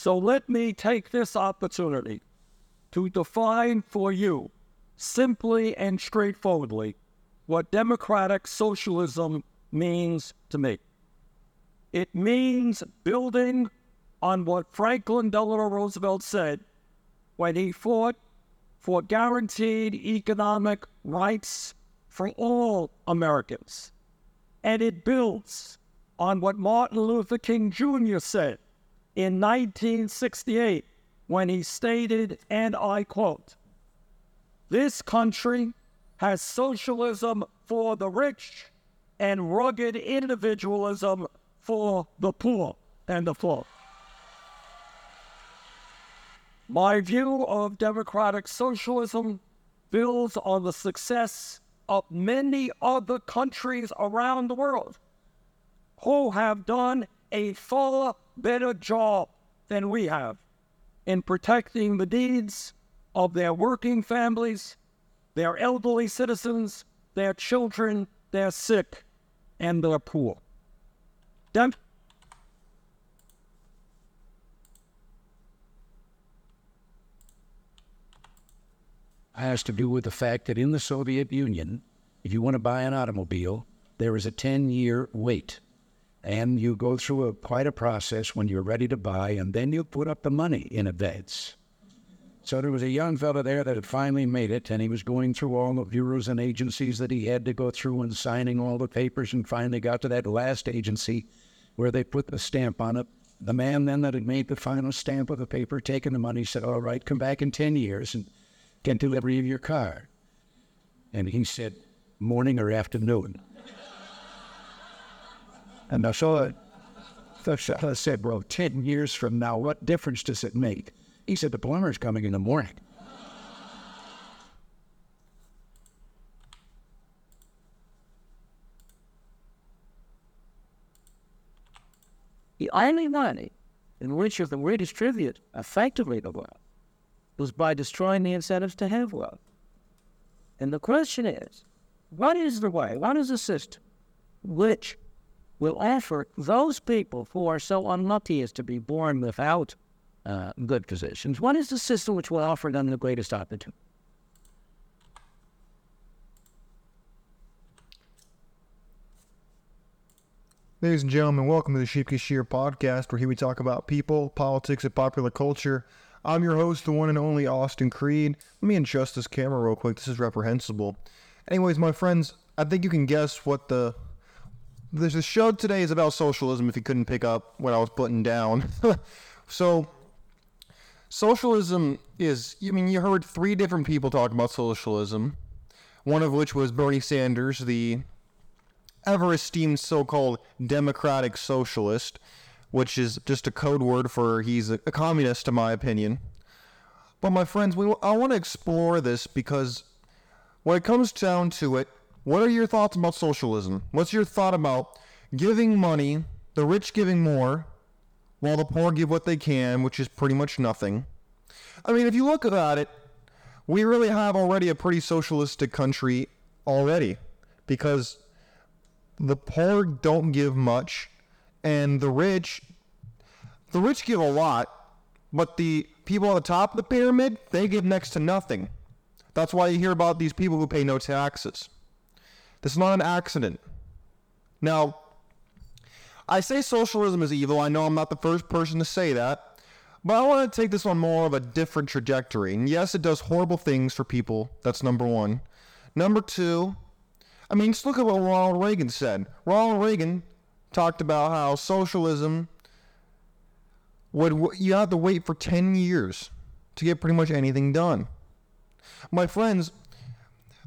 So let me take this opportunity to define for you, simply and straightforwardly, what democratic socialism means to me. It means building on what Franklin Delano Roosevelt said when he fought for guaranteed economic rights for all Americans. And it builds on what Martin Luther King Jr. said in 1968 when he stated, and I quote, "This country has socialism for the rich and rugged individualism for the poor and the poor." My view of democratic socialism builds on the success of many other countries around the world who have done a far better job than we have in protecting the needs of their working families, their elderly citizens, their children, their sick, and their poor. Has to do with the fact that in the Soviet Union, if you want to buy an automobile, there is a 10-year wait. And you go through quite a process when you're ready to buy, and then you put up the money in advance. So there was a young fellow there that had finally made it, and he was going through all the bureaus and agencies that he had to go through and signing all the papers, and finally got to that last agency where they put the stamp on it. The man then that had made the final stamp of the paper, taken the money, said, "All right, come back in 10 years, and can delivery of your car." And he said, "Morning or afternoon?" And the fellow said, "Well, 10 years from now, what difference does it make?" He said, "The plumber's coming in the morning." The only money in which you can redistribute effectively the wealth was by destroying the incentives to have wealth. And the question is, what is the way, what is the system which will offer those people who are so unlucky as to be born without good positions, what is the system which will offer them the greatest opportunity? Ladies and gentlemen, welcome to the Sheepka Shear Podcast, where here we talk about people, politics, and popular culture. I'm your host, the one and only Austin Creed. Let me adjust this camera real quick. This is reprehensible. Anyways, my friends, I think you can guess what the show today is about. Socialism, if you couldn't pick up what I was putting down. So, socialism is, I mean, you heard three different people talk about socialism, one of which was Bernie Sanders, the ever-esteemed so-called democratic socialist, which is just a code word for he's a communist, in my opinion. But my friends, I want to explore this because when it comes down to it, what are your thoughts about socialism? What's your thought about giving money, the rich giving more, while the poor give what they can, which is pretty much nothing? I mean, if you look at it, we really have already a pretty socialistic country already, because the poor don't give much, and the rich give a lot, but the people at the top of the pyramid, they give next to nothing. That's why you hear about these people who pay no taxes. This is not an accident. Now, I say socialism is evil. I know I'm not the first person to say that, but I want to take this on more of a different trajectory. And yes, it does horrible things for people. That's number one. Number two, I mean, just look at what Ronald Reagan said. Ronald Reagan talked about how socialism you have to wait for 10 years to get pretty much anything done. My friends,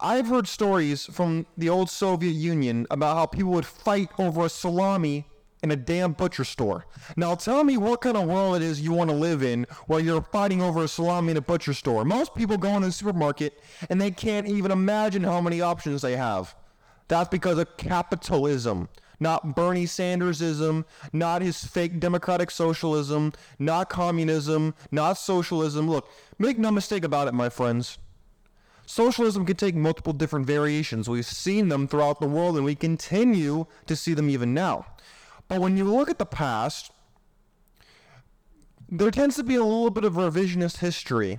I've heard stories from the old Soviet Union about how people would fight over a salami in a damn butcher store. Now tell me what kind of world it is you want to live in where you're fighting over a salami in a butcher store. Most people go into the supermarket and they can't even imagine how many options they have. That's because of capitalism. Not Bernie Sandersism, not his fake democratic socialism, not communism, not socialism. Look, make no mistake about it, my friends. Socialism can take multiple different variations. We've seen them throughout the world, and we continue to see them even now. But when you look at the past, there tends to be a little bit of revisionist history.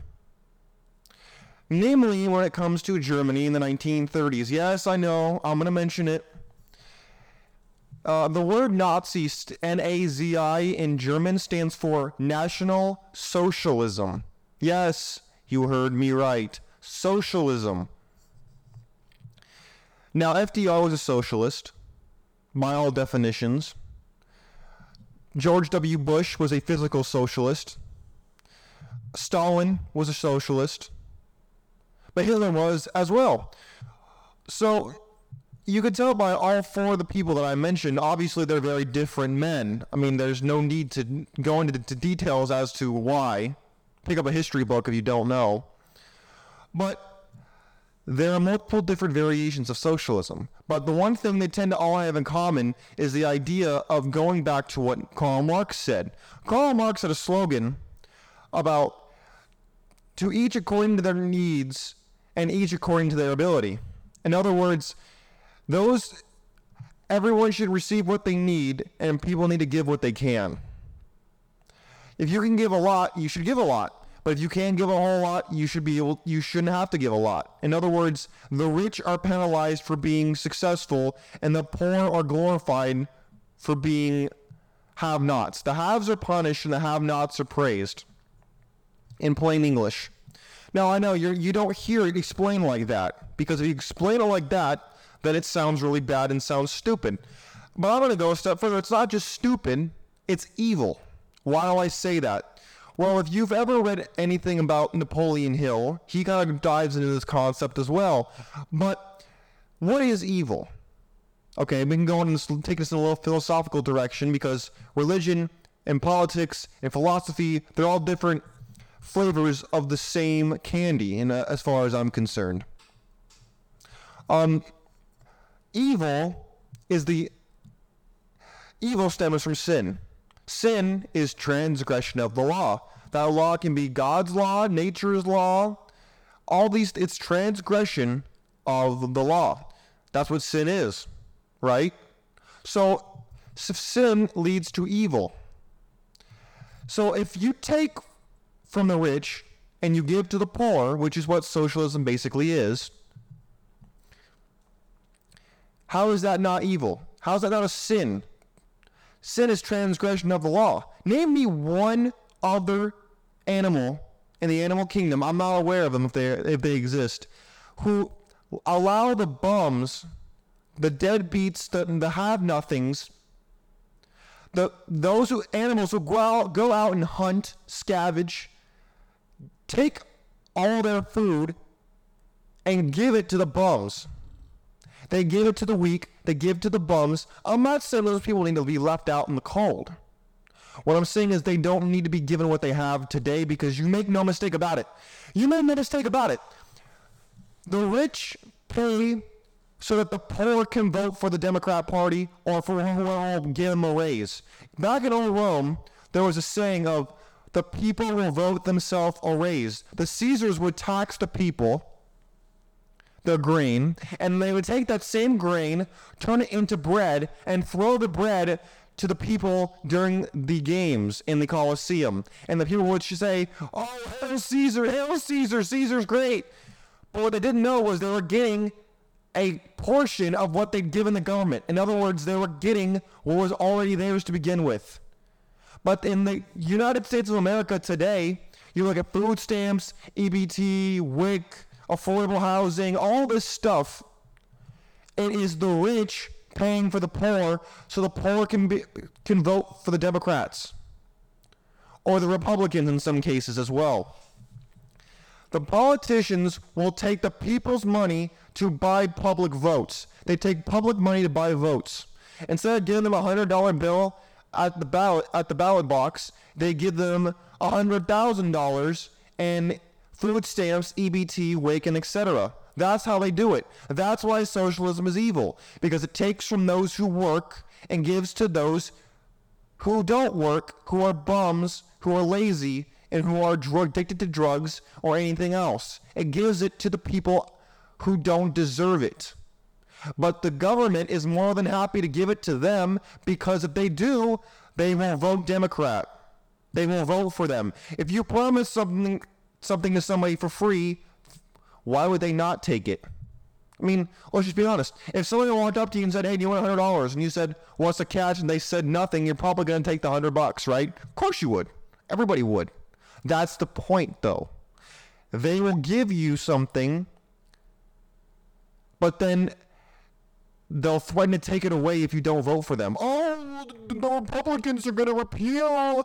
Namely, when it comes to Germany in the 1930s. Yes, I know, I'm going to mention it. The word Nazi, N-A-Z-I, in German stands for National Socialism. Yes, you heard me right. Socialism. Now, FDR was a socialist, by all definitions. George W. Bush was a physical socialist. Stalin was a socialist. But Hitler was as well. So, you could tell by all four of the people that I mentioned, obviously they're very different men. I mean, there's no need to go into details as to why. Pick up a history book if you don't know. But there are multiple different variations of socialism. But the one thing they tend to all have in common is the idea of going back to what Karl Marx said. Karl Marx had a slogan about to each according to their needs and each according to their ability. In other words, everyone should receive what they need, and people need to give what they can. If you can give a lot, you should give a lot. But if you can't give a whole lot, you shouldn't have to give a lot. In other words, the rich are penalized for being successful, and the poor are glorified for being have-nots. The haves are punished, and the have-nots are praised. In plain English. Now, I know you don't hear it explained like that, because if you explain it like that, then it sounds really bad and sounds stupid. But I'm going to go a step further. It's not just stupid, it's evil. Why do I say that? Well, if you've ever read anything about Napoleon Hill, he kind of dives into this concept as well. But what is evil? Okay, we can go on and take this in a little philosophical direction, because religion and politics and philosophy, they're all different flavors of the same candy, as far as I'm concerned. Evil stems from sin. Sin is transgression of the law. That law can be God's law, nature's law, all these, it's transgression of the law. That's what sin is, right? So, sin leads to evil. So, if you take from the rich and you give to the poor, which is what socialism basically is, how is that not evil? How is that not a sin? Sin is transgression of the law. Name me one other animal in the animal kingdom, I'm not aware of them if they exist, who allow the bums, the deadbeats, the have-nothings, animals who go out and hunt, scavenge, take all their food and give it to the bums. They give it to the weak. They give to the bums. I'm not saying those people need to be left out in the cold. What I'm saying is they don't need to be given what they have today, because you make no mistake about it. You made no mistake about it. The rich pay so that the poor can vote for the Democrat Party or for whoever will give them a raise. Back in old Rome, there was a saying of the people will vote themselves a raise. The Caesars would tax the people, the grain, and they would take that same grain, turn it into bread, and throw the bread to the people during the games in the Colosseum. And the people would say, "Oh, hail Caesar, Caesar's great." But what they didn't know was they were getting a portion of what they'd given the government. In other words, they were getting what was already theirs to begin with. But in the United States of America today, you look at food stamps, EBT, WIC, affordable housing, all this stuff. It is the rich paying for the poor so the poor can vote for the Democrats or the Republicans in some cases as well. The politicians will take the people's money to buy public votes. They take public money to buy votes. Instead of giving them $100 bill at the ballot box, they give them $100,000 and food stamps, EBT, WIC, and etc. That's how they do it. That's why socialism is evil, because it takes from those who work and gives to those who don't work, who are bums, who are lazy, and who are addicted to drugs or anything else. It gives it to the people who don't deserve it. But the government is more than happy to give it to them, because if they do, they will vote Democrat. they won't vote for them. If you promise something to somebody for free, why would they not take it? I mean, let's just be honest. If somebody walked up to you and said, hey, do you want $100? And you said, what's the catch? And they said nothing, you're probably going to take the $100, right? Of course you would. Everybody would. That's the point, though. They will give you something, but then they'll threaten to take it away if you don't vote for them. Oh, the Republicans are going to repeal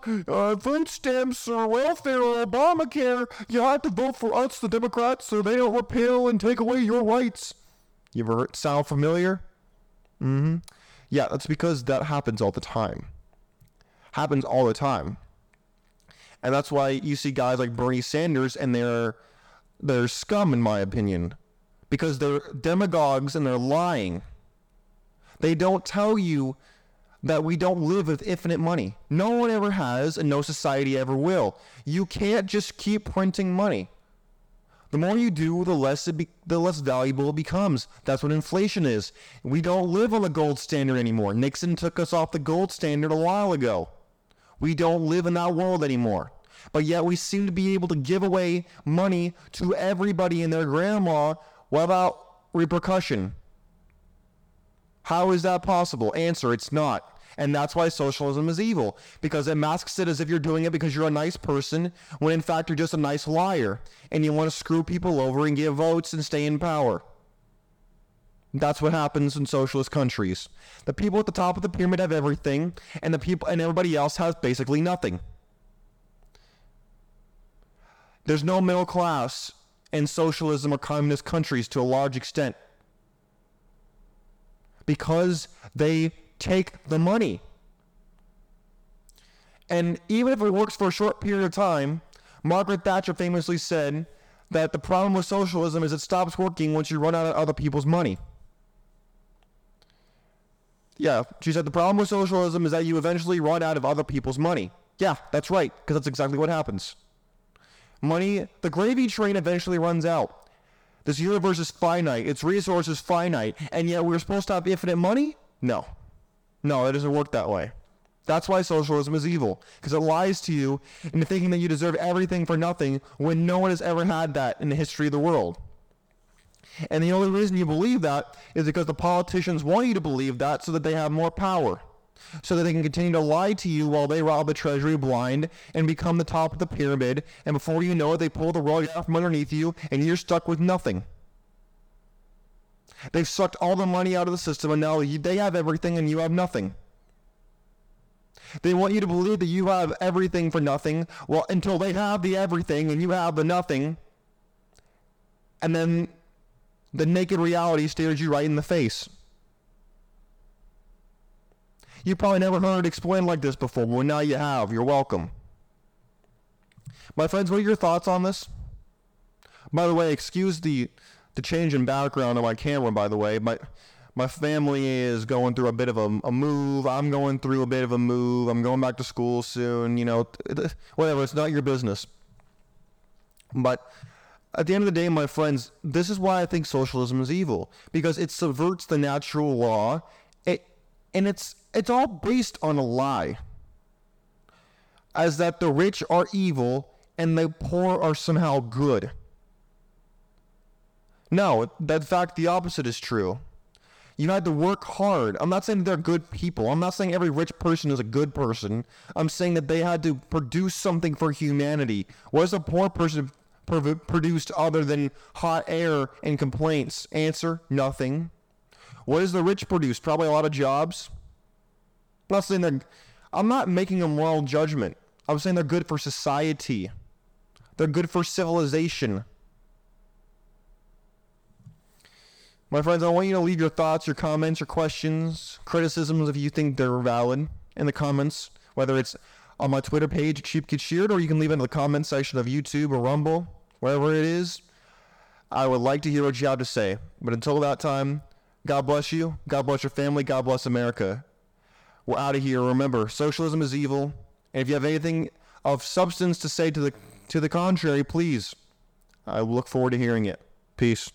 food stamps or welfare or Obamacare. You have to vote for us, the Democrats, so they don't repeal and take away your rights. You ever sound familiar? Mm-hmm. Yeah, that's because that happens all the time. Happens all the time. And that's why you see guys like Bernie Sanders, and they're scum, in my opinion. Because they're demagogues and they're lying. They don't tell you that we don't live with infinite money. No one ever has, and no society ever will. You can't just keep printing money. The more you do, the less valuable it becomes. That's what inflation is. We don't live on the gold standard anymore. Nixon took us off the gold standard a while ago. We don't live in that world anymore. But yet we seem to be able to give away money to everybody and their grandma without repercussion. How is that possible? Answer, it's not. And that's why socialism is evil, because it masks it as if you're doing it because you're a nice person, when in fact you're just a nice liar, and you want to screw people over and get votes and stay in power. That's what happens in socialist countries. The people at the top of the pyramid have everything, and everybody else has basically nothing. There's no middle class in socialism or communist countries to a large extent, because they take the money. And even if it works for a short period of time, Margaret Thatcher famously said that the problem with socialism is it stops working once you run out of other people's money. Yeah, she said the problem with socialism is that you eventually run out of other people's money. Yeah, that's right, because that's exactly what happens. Money, the gravy train eventually runs out. This universe is finite, its resource is finite, and yet we're supposed to have infinite money? No. No, it doesn't work that way. That's why socialism is evil, because it lies to you into thinking that you deserve everything for nothing, when no one has ever had that in the history of the world. And the only reason you believe that is because the politicians want you to believe that so that they have more power, so that they can continue to lie to you while they rob the treasury blind and become the top of the pyramid, and before you know it, they pull the rug out from underneath you, and you're stuck with nothing. They've sucked all the money out of the system, and now they have everything and you have nothing. They want you to believe that you have everything for nothing, well, until they have the everything and you have the nothing, and then the naked reality stares you right in the face. You probably never heard it explained like this before. Well, now you have. You're welcome. My friends, what are your thoughts on this? By the way, excuse the change in background on my camera, by the way. My family is going through a bit of a move. I'm going through a bit of a move. I'm going back to school soon, you know. Whatever, it's not your business. But at the end of the day, my friends, this is why I think socialism is evil. Because it subverts the natural law. And it's all based on a lie, as that the rich are evil and the poor are somehow good. No, in fact, the opposite is true. You had to work hard. I'm not saying they're good people. I'm not saying every rich person is a good person. I'm saying that they had to produce something for humanity. What has a poor person produced other than hot air and complaints? Answer, nothing. What does the rich produce? Probably a lot of jobs. I'm not making a moral judgment. I'm saying they're good for society. They're good for civilization. My friends, I want you to leave your thoughts, your comments, your questions, criticisms if you think they're valid in the comments, whether it's on my Twitter page at Sheepka Shear, or you can leave it in the comment section of YouTube or Rumble, wherever it is. I would like to hear what you have to say. But until that time, God bless you, God bless your family, God bless America. We're out of here. Remember, socialism is evil, and if you have anything of substance to say to the contrary, please, I look forward to hearing it. Peace.